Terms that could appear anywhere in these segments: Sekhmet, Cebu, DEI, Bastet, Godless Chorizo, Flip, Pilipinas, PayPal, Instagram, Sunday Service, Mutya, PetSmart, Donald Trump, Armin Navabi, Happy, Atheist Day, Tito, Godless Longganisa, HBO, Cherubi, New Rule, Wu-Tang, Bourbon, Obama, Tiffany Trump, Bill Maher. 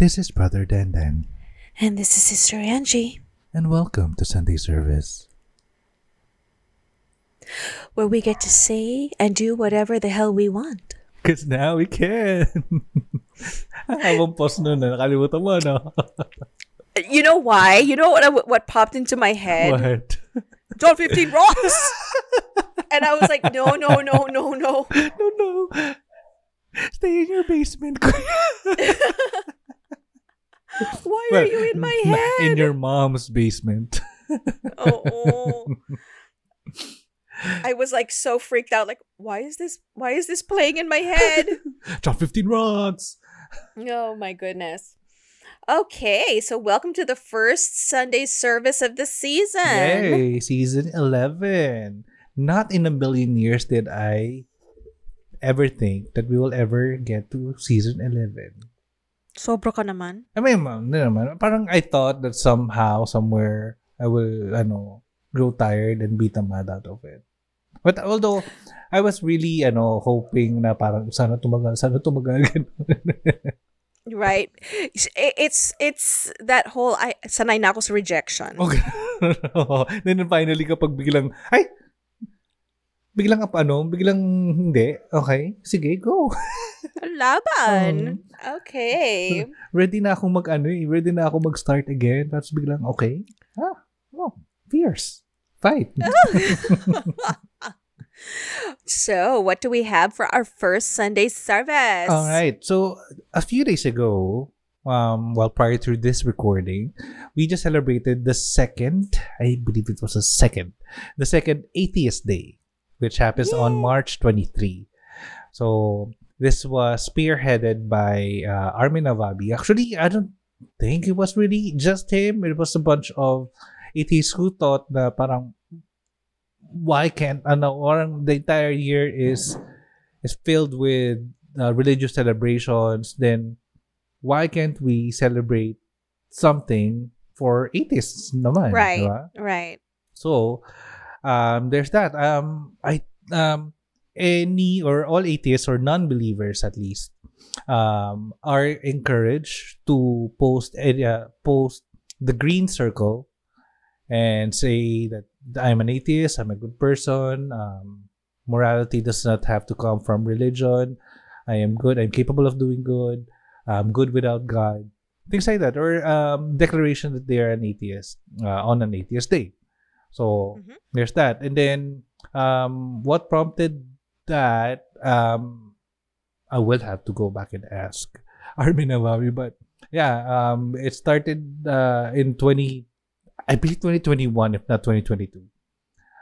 This is Brother Dandan. And this is Sister Angie. And welcome to Sunday Service, where we get to say and do whatever the hell we want. Because now we can. Abang post nun na nakalimutan mo, no? You know why? You know what popped into my head? What? John 15 rocks! And I was like, no. No. Stay in your basement. Why are you in my head? In your mom's basement. Oh. I was like so freaked out. Like, why is this playing in my head? John 15 rocks! Oh my goodness. Okay, so welcome to the first Sunday service of the season. Yay, season 11. Not in a million years did I ever think that we will ever get to season 11. Sobra ka naman. I mean, naman. Parang I thought that somehow, somewhere, I will, grow tired and be tamad out of it. But although, I was really, hoping na parang sana tumagal. Right. It's that whole, sanay na ako sa rejection. Okay. Then finally, kapag biglang hindi. Okay, sige, go. Laban. Okay. Ready na ako mag-start again. Tapos biglang, okay. Fierce. Fight. So, what do we have for our first Sunday service? All right. So, a few days ago, prior to this recording, we just celebrated the second Atheist Day, which happens on March 23. So, this was spearheaded by Armin Navabi. Actually, I don't think it was really just him. It was a bunch of atheists who thought na parang why can't the entire year is filled with religious celebrations, then why can't we celebrate something for atheists naman? Right, diba? Right. So there's that. Any or all atheists or non-believers at least are encouraged to post the green circle and say that I'm an atheist, I'm a good person, morality does not have to come from religion, I am good, I'm capable of doing good, I'm good without God, things like that, or declaration that they are an atheist on an atheist day. So there's that. And then what prompted that, I will have to go back and ask Armin Navabi, but yeah, it started in 2021, if not 2022.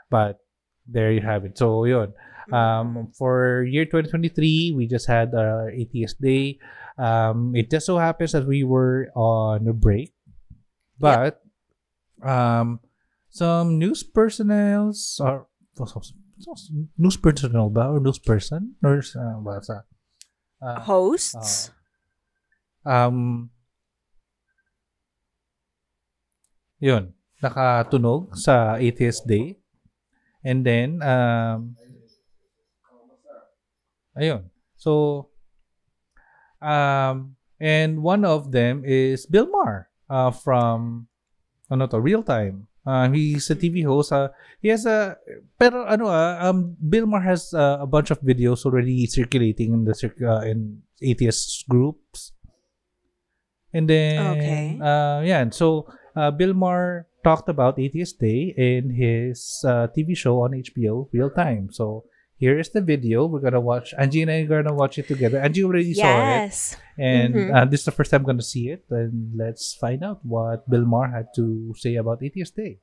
But there you have it. So, yun. For year 2023, we just had our Atheist Day. It just so happens that we were on a break. But some news personnel or hosts. Yun, nakatunog sa Atheist Day. And then, ayun. So, and one of them is Bill Maher from, Real Time. He's a TV host. He has a, pero Bill Maher has a bunch of videos already circulating in the in atheist groups. And then, Bill Maher talked about Atheist Day in his TV show on HBO, Real Time. So, here is the video. We're going to watch. Angie and I are going to watch it together. Angie already saw it. And this is the first time I'm going to see it. And let's find out what Bill Maher had to say about Atheist Day.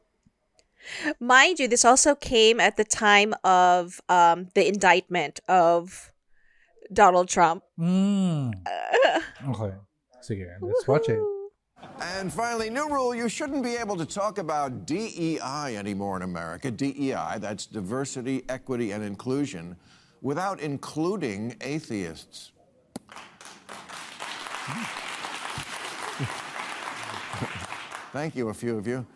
Mind you, this also came at the time of the indictment of Donald Trump. Okay. Sige, let's watch it. And finally, new rule, you shouldn't be able to talk about DEI anymore in America. DEI, that's diversity, equity, and inclusion, without including atheists. Thank you, a few of you.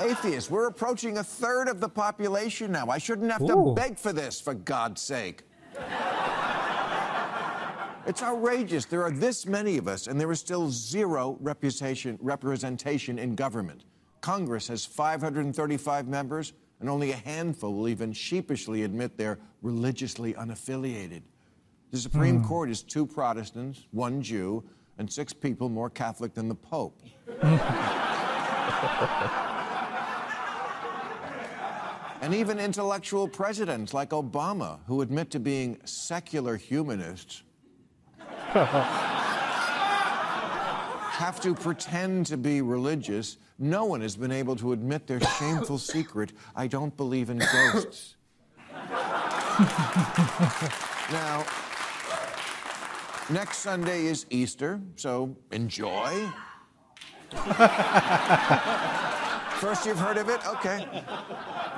Atheists, we're approaching a third of the population now. I shouldn't have to beg for this, for God's sake. It's outrageous. There are this many of us, and there is still zero representation in government. Congress has 535 members, and only a handful will even sheepishly admit they're religiously unaffiliated. The Supreme Court is 2 Protestants, 1 Jew, and 6 people more Catholic than the Pope. And even intellectual presidents like Obama, who admit to being secular humanists, have to pretend to be religious. No one has been able to admit their shameful secret, I don't believe in ghosts. Now, next Sunday is Easter, so enjoy. First you've heard of it? Okay.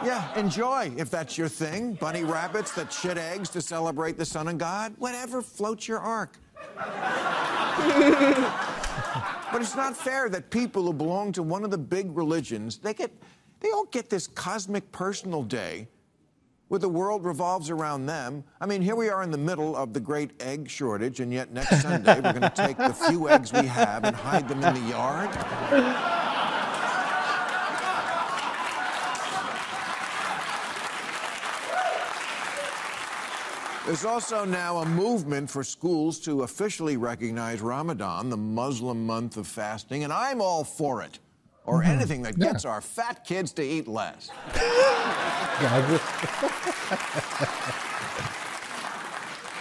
Yeah, enjoy, if that's your thing. Bunny rabbits that shed eggs to celebrate the Son of God. Whatever floats your ark. But it's not fair that people who belong to one of the big religions, they all get this cosmic personal day where the world revolves around them. I mean, here we are in the middle of the great egg shortage, and yet next Sunday we're going to take the few eggs we have and hide them in the yard. There's also now a movement for schools to officially recognize Ramadan, the Muslim month of fasting, and I'm all for it, or anything that gets our fat kids to eat less.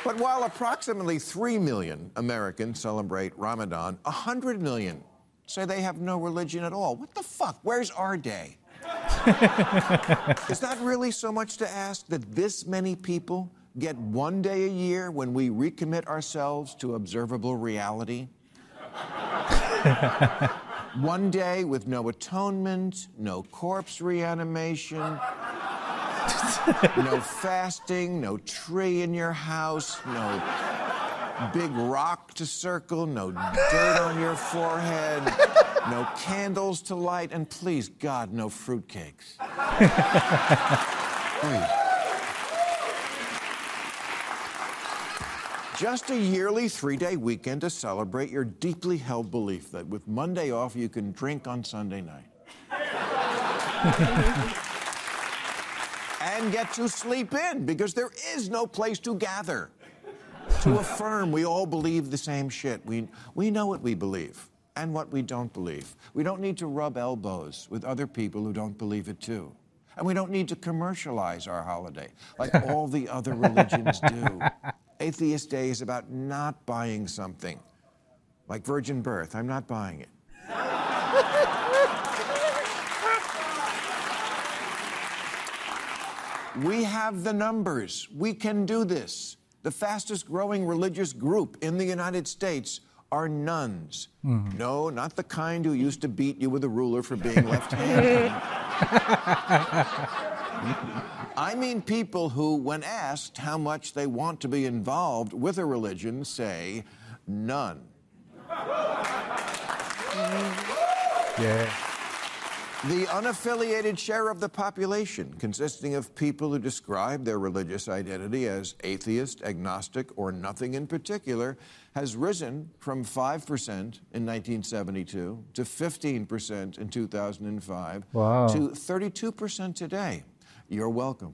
But while approximately 3 million Americans celebrate Ramadan, 100 million say they have no religion at all. What the fuck? Where's our day? It's not really so much to ask that this many people get one day a year when we recommit ourselves to observable reality. One day with no atonement, no corpse reanimation, no fasting, no tree in your house, no big rock to circle, no dirt on your forehead, no candles to light, and please, God, no fruitcakes. Please. Just a yearly 3-day weekend to celebrate your deeply held belief that with Monday off, you can drink on Sunday night. And get to sleep in, because there is no place to gather. To affirm we all believe the same shit. We know what we believe and what we don't believe. We don't need to rub elbows with other people who don't believe it too. And we don't need to commercialize our holiday like all the other religions do. Atheist Day is about not buying something. Like virgin birth, I'm not buying it. We have the numbers. We can do this. The fastest growing religious group in the United States are nuns. Mm-hmm. No, not the kind who used to beat you with a ruler for being left-handed. I mean people who, when asked how much they want to be involved with a religion, say, none. Yeah. The unaffiliated share of the population, consisting of people who describe their religious identity as atheist, agnostic, or nothing in particular, has risen from 5% in 1972 to 15% in 2005 to 32% today. You're welcome.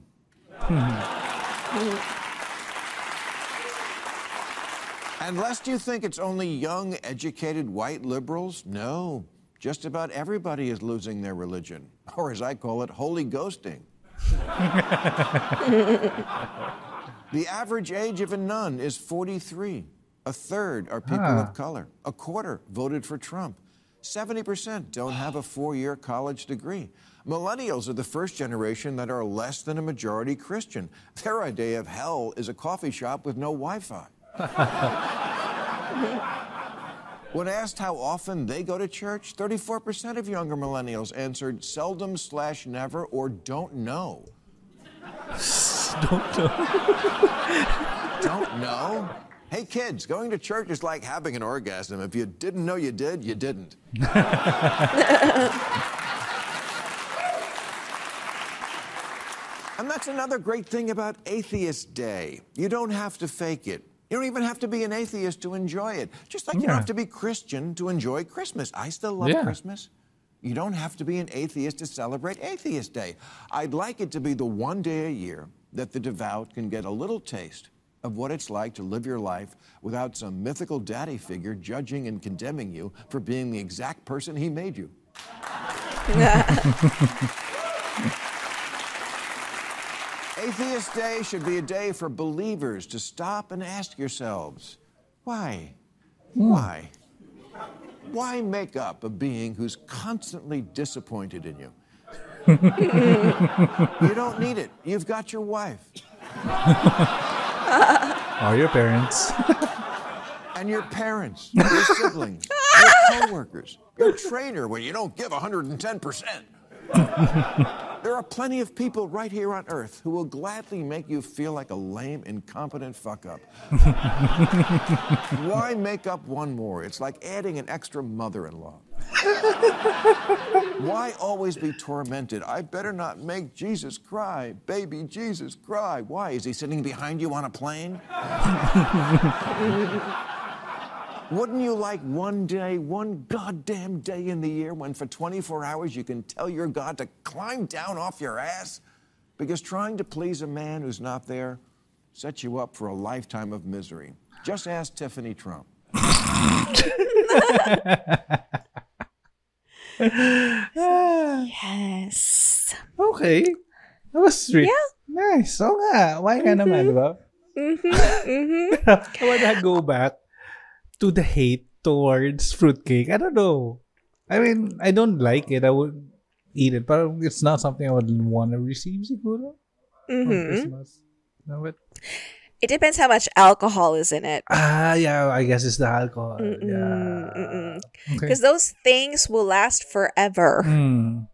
And lest you think it's only young, educated white liberals, no. Just about everybody is losing their religion, or as I call it, holy ghosting. The average age of a nun is 43. A third are people of color. A quarter voted for Trump. 70% don't have a 4-year college degree. Millennials are the first generation that are less than a majority Christian. Their idea of hell is a coffee shop with no Wi-Fi. When asked how often they go to church, 34% of younger millennials answered seldom/never or don't know. Don't know. Don't know? Hey kids, going to church is like having an orgasm. If you didn't know you did, you didn't. And that's another great thing about Atheist Day. You don't have to fake it. You don't even have to be an atheist to enjoy it. Just like you don't have to be Christian to enjoy Christmas. I still love Christmas. You don't have to be an atheist to celebrate Atheist Day. I'd like it to be the one day a year that the devout can get a little taste of what it's like to live your life without some mythical daddy figure judging and condemning you for being the exact person he made you. Atheist Day should be a day for believers to stop and ask yourselves, why? Why? Why make up a being who's constantly disappointed in you? You don't need it. You've got your wife. Or your parents. And your parents, your siblings, your coworkers, your trainer when you don't give 110%. There are plenty of people right here on Earth who will gladly make you feel like a lame, incompetent fuck-up. Why make up one more? It's like adding an extra mother-in-law. Why always be tormented? I better not make Jesus cry. Baby Jesus, cry. Why? Is he sitting behind you on a plane? Wouldn't you like one day, one goddamn day in the year when for 24 hours you can tell your God to climb down off your ass? Because trying to please a man who's not there sets you up for a lifetime of misery. Just ask Tiffany Trump. Yes. Okay. That was sweet. Yeah. Nice. So nga. Why ka naman, ba? I wanna go back to the hate towards fruitcake. I don't know. I mean, I don't like it. I would eat it, but it's not something I would want to receive, siguro. On Christmas. No, but it depends how much alcohol is in it. Ah, yeah, I guess it's the alcohol. Because those things will last forever. Mm.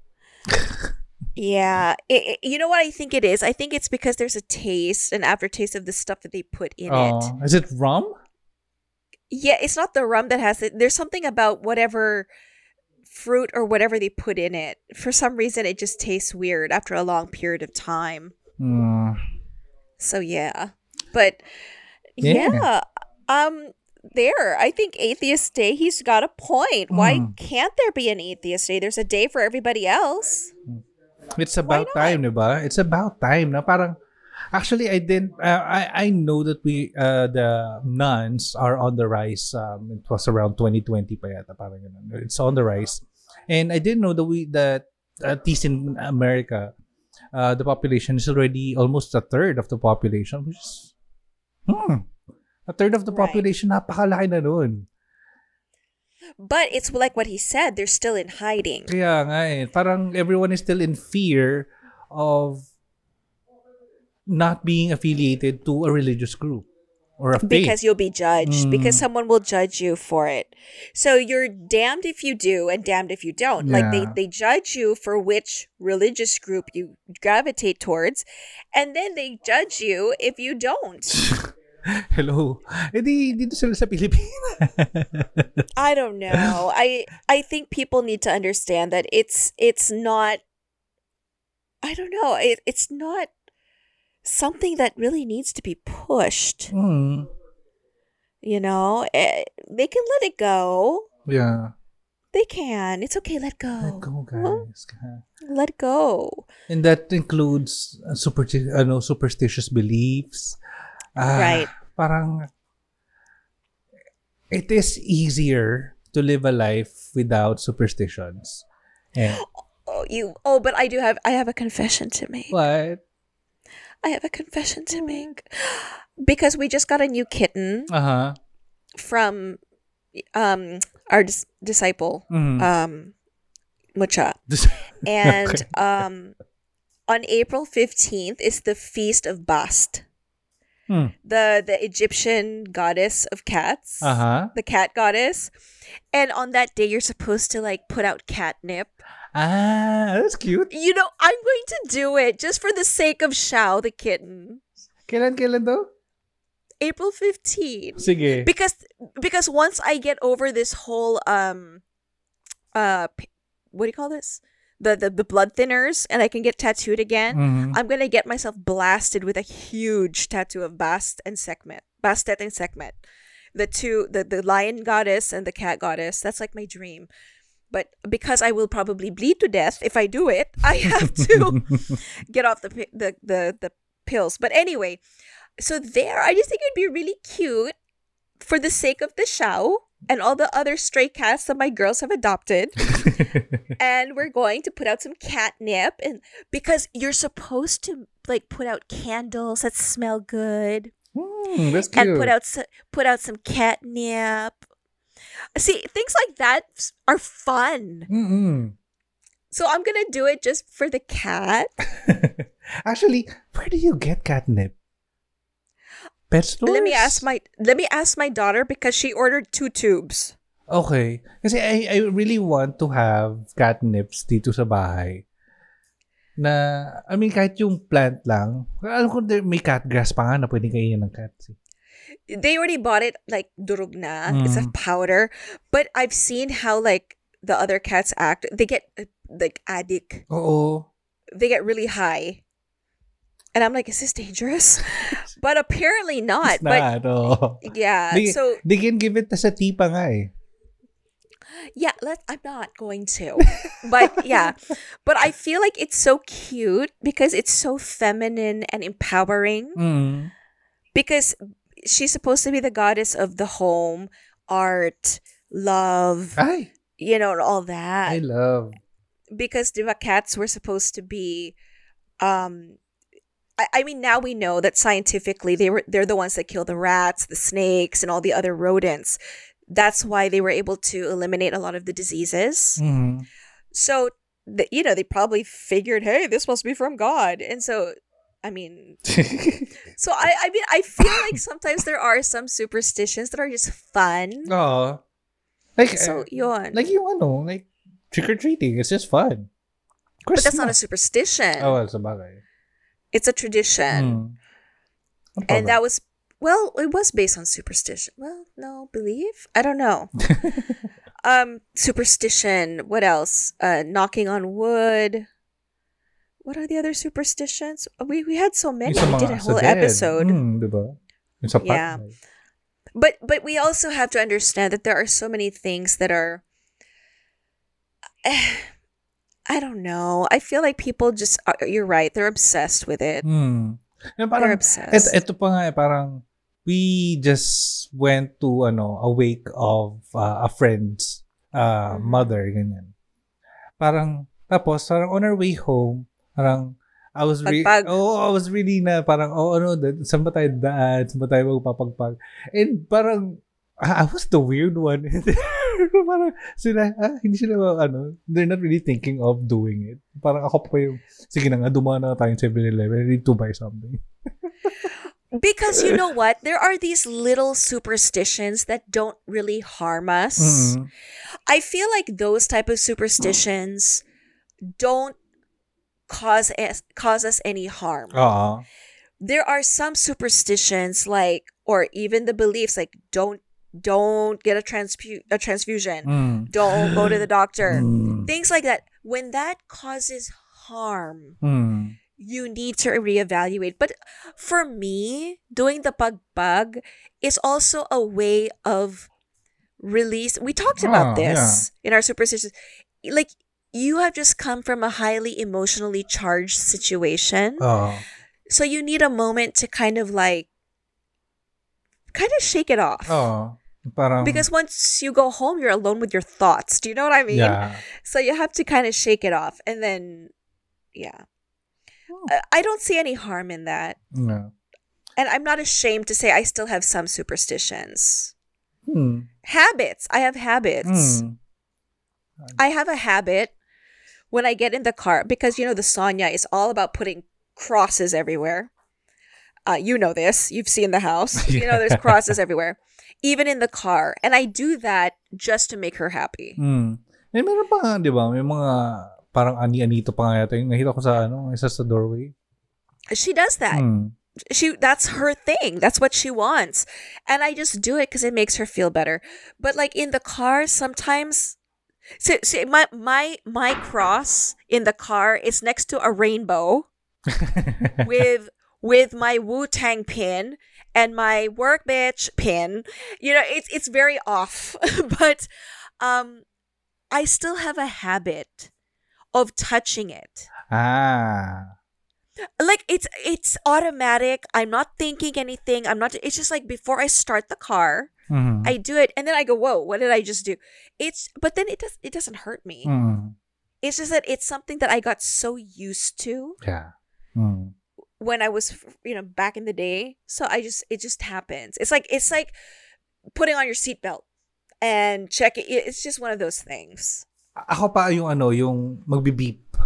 Yeah. It, you know what I think it is? I think it's because there's a taste, an aftertaste of the stuff that they put in it. Is it rum? Yeah, it's not the rum that has it. There's something about whatever fruit or whatever they put in it. For some reason, it just tastes weird after a long period of time. So, yeah. But, there, I think Atheist Day, he's got a point. Why can't there be an Atheist Day? There's a day for everybody else. It's about time, diba? It's about time. Na parang, actually, I didn't. I know that we the nuns are on the rise. It was around 2020 pa yata, parang ganun. It's on the rise, and I didn't know that at least in America, the population is already almost a third of the population, which is a third of the population. Napakalaki na nun. But it's like what he said. They're still in hiding. Kaya nga eh, parang everyone is still in fear of not being affiliated to a religious group or a faith. Because you'll be judged. Because someone will judge you for it. So you're damned if you do and damned if you don't. Yeah. Like they judge you for which religious group you gravitate towards, and then they judge you if you don't. Hello. Eh di dito sila sa Pilipinas. I don't know. I think people need to understand that it's not, I don't know. It's not something that really needs to be pushed. You know, they can let it go. Yeah, they can. It's okay. Let go. Let go, guys. Let go. And that includes superstitious beliefs. Right. Parang it is easier to live a life without superstitions. And but I have a confession to make. What? I have a confession to make. Because we just got a new kitten from our disciple, Mutya. And on April 15th is the Feast of Bastet, the Egyptian goddess of cats, the cat goddess. And on that day, you're supposed to like put out catnip. Ah, that's cute. You know, I'm going to do it just for the sake of Xiao the kitten. Kailan daw? April 15. Sige. Because once I get over this whole what do you call this? The blood thinners, and I can get tattooed again. I'm gonna get myself blasted with a huge tattoo of Bast and Sekhmet. Bastet and Sekhmet. The two, the lion goddess and the cat goddess. That's like my dream. But because I will probably bleed to death if I do it, I have to get off the pills. But anyway, so there, I just think it'd be really cute for the sake of the show and all the other stray cats that my girls have adopted. And we're going to put out some catnip, and because you're supposed to like put out candles that smell good. That's cute. And put out some catnip. See, things like that are fun. Mm-hmm. So I'm gonna do it just for the cat. Actually, where do you get catnip? Pet stores? Let me ask my daughter, because she ordered 2 tubes. Okay, kasi I really want to have catnips dito sa bahay. Na, I mean, kahit yung plant lang. Alam ko, may cat grass pa nga na pwede kainin ng cat. They already bought it, like, durug na. It's a powder. But I've seen how, like, the other cats act. They get, like, addict. Oo. They get really high. And I'm like, is this dangerous? But apparently not. It's not, oh. Yeah, so. They can give it as a tea pa nga eh. Yeah, I'm not going to. But yeah. But I feel like it's so cute because it's so feminine and empowering. Mm. Because she's supposed to be the goddess of the home, art, love, you know, and all that. I love. Because diba, cats were supposed to be I mean, now we know that scientifically they're the ones that kill the rats, the snakes, and all the other rodents. That's why they were able to eliminate a lot of the diseases. Mm-hmm. So, you know, they probably figured, hey, this must be from God. And so, I mean, so I mean, I feel like sometimes there are some superstitions that are just fun. Oh, like, so, yun. Like, you know, like trick-or-treating, it's just fun. Christmas. But that's not a superstition. Oh, well, sabagay. It's a tradition. Mm. And that was, well, it was based on superstition. Well, no, belief? I don't know. Superstition. What else? Knocking on wood. What are the other superstitions? We had so many. We did a whole episode. Yeah. But we also have to understand that there are so many things that are... I don't know. I feel like people just... You're right. They're obsessed with it. Mm. Parang, they're obsessed. Ito pa nga eh. Parang we just went to a wake of a friend's mother. Ganyan. Parang tapos parang on our way home parang saan ba tayo daan? Saan ba tayo magpapagpag? And parang I was the weird one. Parang sila, hindi sila, they're not really thinking of doing it. Parang ako pa yung, sige na nga, dumaan na tayong 7-Eleven, I need to buy something. Because you know what? There are these little superstitions that don't really harm us. Mm-hmm. I feel like those type of superstitions don't cause us any harm. Uh-huh. There are some superstitions like, or even the beliefs like, don't get a transfusion. Mm. Don't go to the doctor. Mm. Things like that. When that causes harm, you need to reevaluate. But for me, doing the pagpag is also a way of release. We talked about this in our superstitions. Like, you have just come from a highly emotionally charged situation. Oh. So you need a moment to kind of shake it off. Oh. Parang, because once you go home, you're alone with your thoughts. Do you know what I mean? Yeah. So you have to kind of shake it off. And then, yeah. Oh. I don't see any harm in that. No. And I'm not ashamed to say I still have some superstitions. Hmm. Habits. I have habits. Hmm. I have a habit when I get in the car, because, you know, the Sonya is all about putting crosses everywhere. You know this. You've seen the house. Yeah. You know there's crosses everywhere. Even in the car. And I do that just to make her happy. Mm. May meron pa nga, di ba? May mga parang ani-anito pa nga yata. Yung nakita ko sa isa sa doorway. She does that. Mm. That's her thing. That's what she wants. And I just do it because it makes her feel better. But like in the car, sometimes... So my cross in the car is next to a rainbow with my Wu-Tang pin and my work bitch pin. You know, it's very off. But I still have a habit of touching it. Ah. Like, it's automatic. I'm not thinking anything. It's just like before I start the car, mm-hmm. I do it, and then I go, whoa, what did I just do? But then it doesn't hurt me. Mm. It's just that it's something that I got so used to. Yeah. Mm. When I was, back in the day. So it just happens. It's like putting on your seatbelt and checking. It's just one of those things. Ako pa yung yung magbi-beep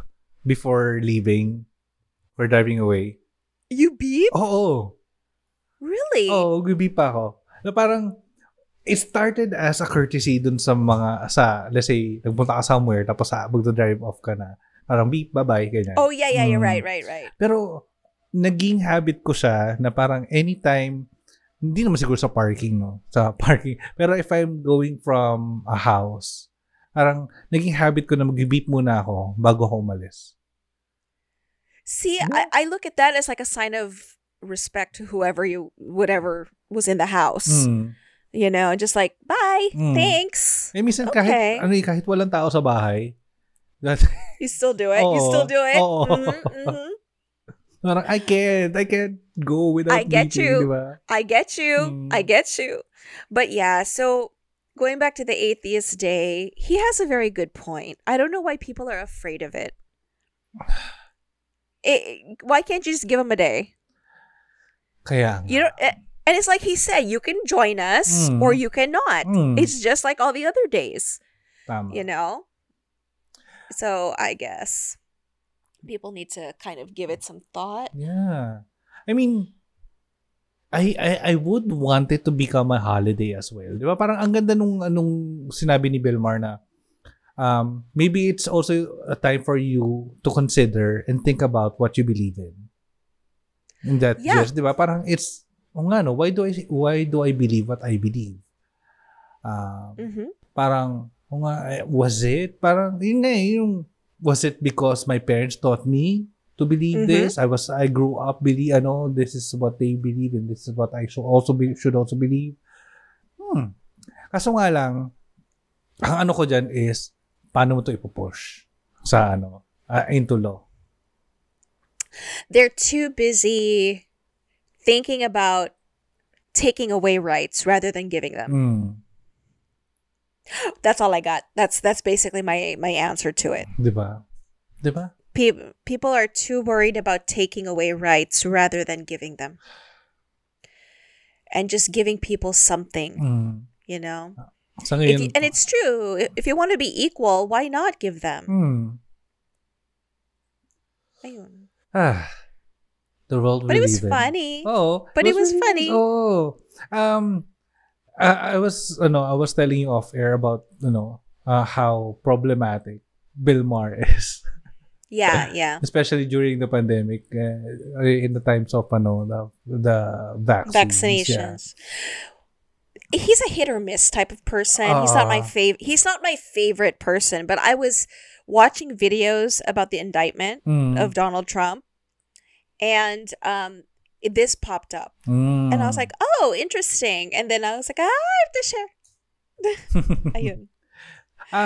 before leaving or driving away. You beep? Oo. Really? Oo, beep pa ako. Na parang, it started as a courtesy dun sa let's say, nagpunta ka somewhere, tapos magdadrive off ka na. Parang beep, bye-bye, ganyan. Oh, yeah, you're right. Pero, naging habit ko siya na parang anytime, hindi naman siguro sa parking, no? Sa parking. Pero if I'm going from a house, parang naging habit ko na mag-beep muna ako bago ako umalis. See, I look at that as like a sign of respect to whatever was in the house. Mm. You know, just like, bye, thanks. Eh, minsan okay. Kahit walang tao sa bahay. You still do it? Oh, you still do it? Oh. Mm-hmm, mm-hmm. Parang, I can't go without beeping. I get you. But yeah, so... Going back to the Atheist Day, he has a very good point. I don't know why people are afraid of it. Why can't you just give him a day? Kaya. And it's like he said, you can join us or you cannot. Mm. It's just like all the other days. Tama. So I guess people need to kind of give it some thought. Yeah. I mean... I would want it to become a holiday as well. Di ba? Parang ang ganda nung sinabi ni Bill Maher na maybe it's also a time for you to consider and think about what you believe in. And that, yeah. Yes, di ba? Parang it's, why do I believe what I believe? Parang, was it? Parang, was it because my parents taught me to believe this? I grew up believe, this is what they believe and this is what I should also believe. Kaso nga lang, ang ko dyan is, paano mo ito ipupush sa into law? They're too busy thinking about taking away rights rather than giving them. Mm. That's all I got. That's basically my answer to it. Diba? People are too worried about taking away rights rather than giving them. And just giving people something, you know? So and it's true. If you want to be equal, why not give them? Ayun. The world we live in. But it was funny. Oh, but it was funny. Oh, I was telling you off air about how problematic Bill Maher is. Yeah. Especially during the pandemic, in the times of the vaccinations. Yeah. He's a hit or miss type of person. He's not my favorite person, but I was watching videos about the indictment of Donald Trump, and this popped up, and I was like, "Oh, interesting." And then I was like, "I have to share." Ayun.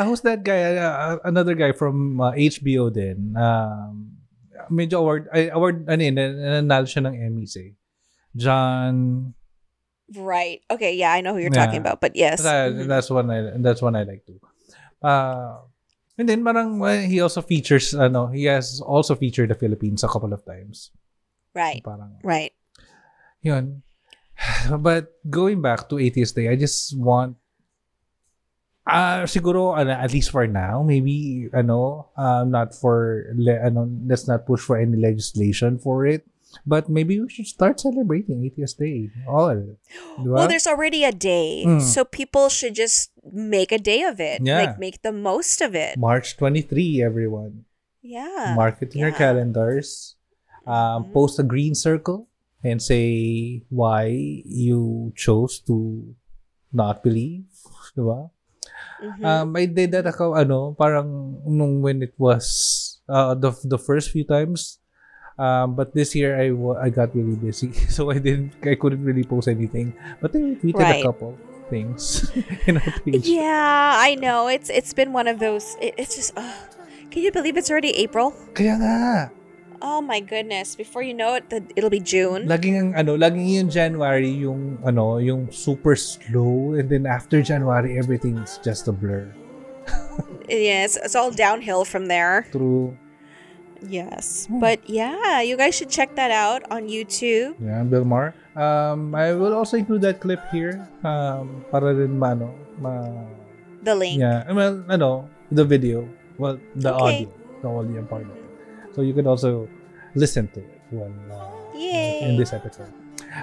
Who's that guy? Another guy from HBO din. Medyo award nanalo siya ng Emmys eh. John. Right. Okay, yeah, I know who you're talking about, but yes. That's one I like too. And then parang he also features he has also featured the Philippines a couple of times. Right. Parang, right. Yun. But going back to Atheist Day, I just want siguro, at least for now, maybe, let's not push for any legislation for it. But maybe we should start celebrating Atheist Day. Well, there's already a day. So people should just make a day of it. Yeah. Like, make the most of it. March 23, everyone. Yeah. Mark it in your calendars. Post a green circle and say why you chose to not believe. Diba? I did that parang when it was the first few times But this year I got really busy, so I couldn't really post anything. But I tweeted a couple things in our page. Yeah, I know. It's been one of those. It's just. Can you believe it's already April? Kaya nga. Oh my goodness! Before you know it, it'll be June. Laging ang laging yung January yung yung super slow, and then after January everything's just a blur. Yes, it's all downhill from there. True. Yes, but yeah, you guys should check that out on YouTube. Yeah, Bill Maher. I will also include that clip here. Para rin the link. Yeah, well, the video. Well, the audio, the audio part of it. So you can also listen to it when in this episode.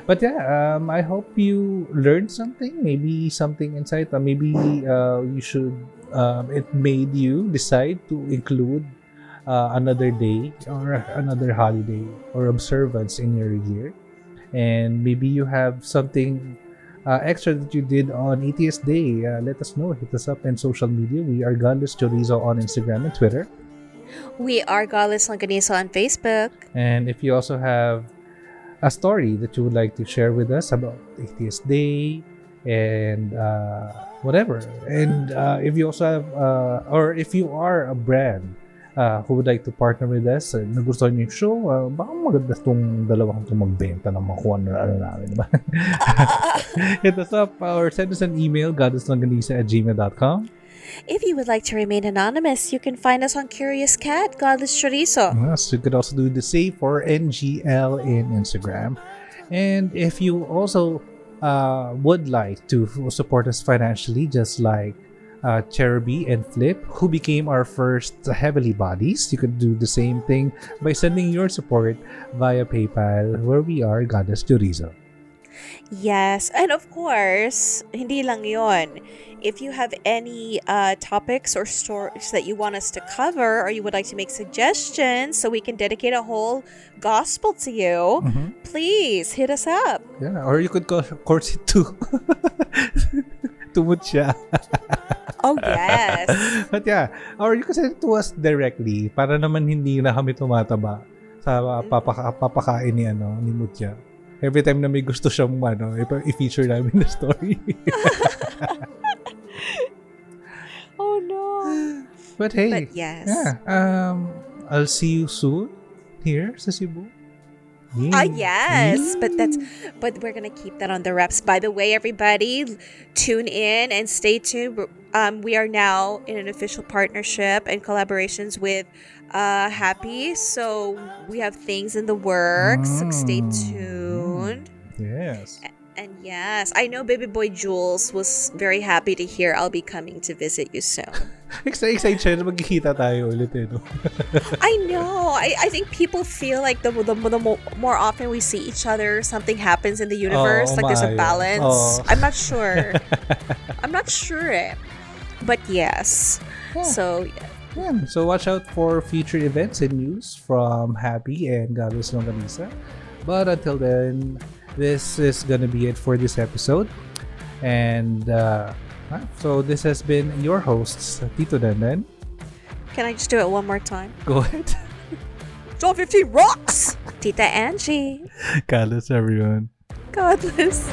But yeah, I hope you learned something, maybe something insight, or maybe you should. It made you decide to include another day or another holiday or observance in your year, and maybe you have something extra that you did on ETS Day. Let us know. Hit us up on social media. We are Godless Chorizo on Instagram and Twitter. We are Godless Longganisa on Facebook. And if you also have a story that you would like to share with us about ATS Day and whatever, and if you also have, or if you are a brand who would like to partner with us, nagustuhan niyo yung show, baka maganda itong dalawang itong magbenta ng mga kung ano namin. Hit us up or send us an email, godlesslongganisa@gmail.com. If you would like to remain anonymous, you can find us on Curious Cat, Godless Chorizo. Yes, you could also do the same for NGL in Instagram. And if you also would like to support us financially, just like Cherubi and Flip, who became our first heavily bodies, you could do the same thing by sending your support via PayPal, where we are Godless Chorizo. Yes, and of course, hindi lang yon. If you have any topics or stories that you want us to cover, or you would like to make suggestions so we can dedicate a whole gospel to you, please hit us up. Yeah, or you could course it too. To Mutya. Oh, yes. But yeah, or you could send it to us directly para naman hindi na kami tumataba sa papakain ni, ni Mutya. Every time na may gusto siyang i-feature namin na story. Oh no. But hey. But yes. Yeah, I'll see you soon here sa Cebu. Yeah. Yes. But we're gonna keep that on the reps. By the way, everybody, tune in and stay tuned. We are now in an official partnership and collaborations with Happy. So we have things in the works. So stay tuned. Yes. And yes, I know baby boy Jules was very happy to hear I'll be coming to visit you soon. Excited siya na magkikita tayo ulit no? I know. I think people feel like the more often we see each other, something happens in the universe, there's a balance. Oh. I'm not sure. But yes. Yeah. So yeah. Yeah. So watch out for future events and news from Happy and Godless Longganisa. But until then, this is gonna be it for this episode. And so this has been your hosts, Tito Denden. Can I just do it one more time? Go ahead. 1250 rocks! Tita Angie. Godless, everyone. Godless.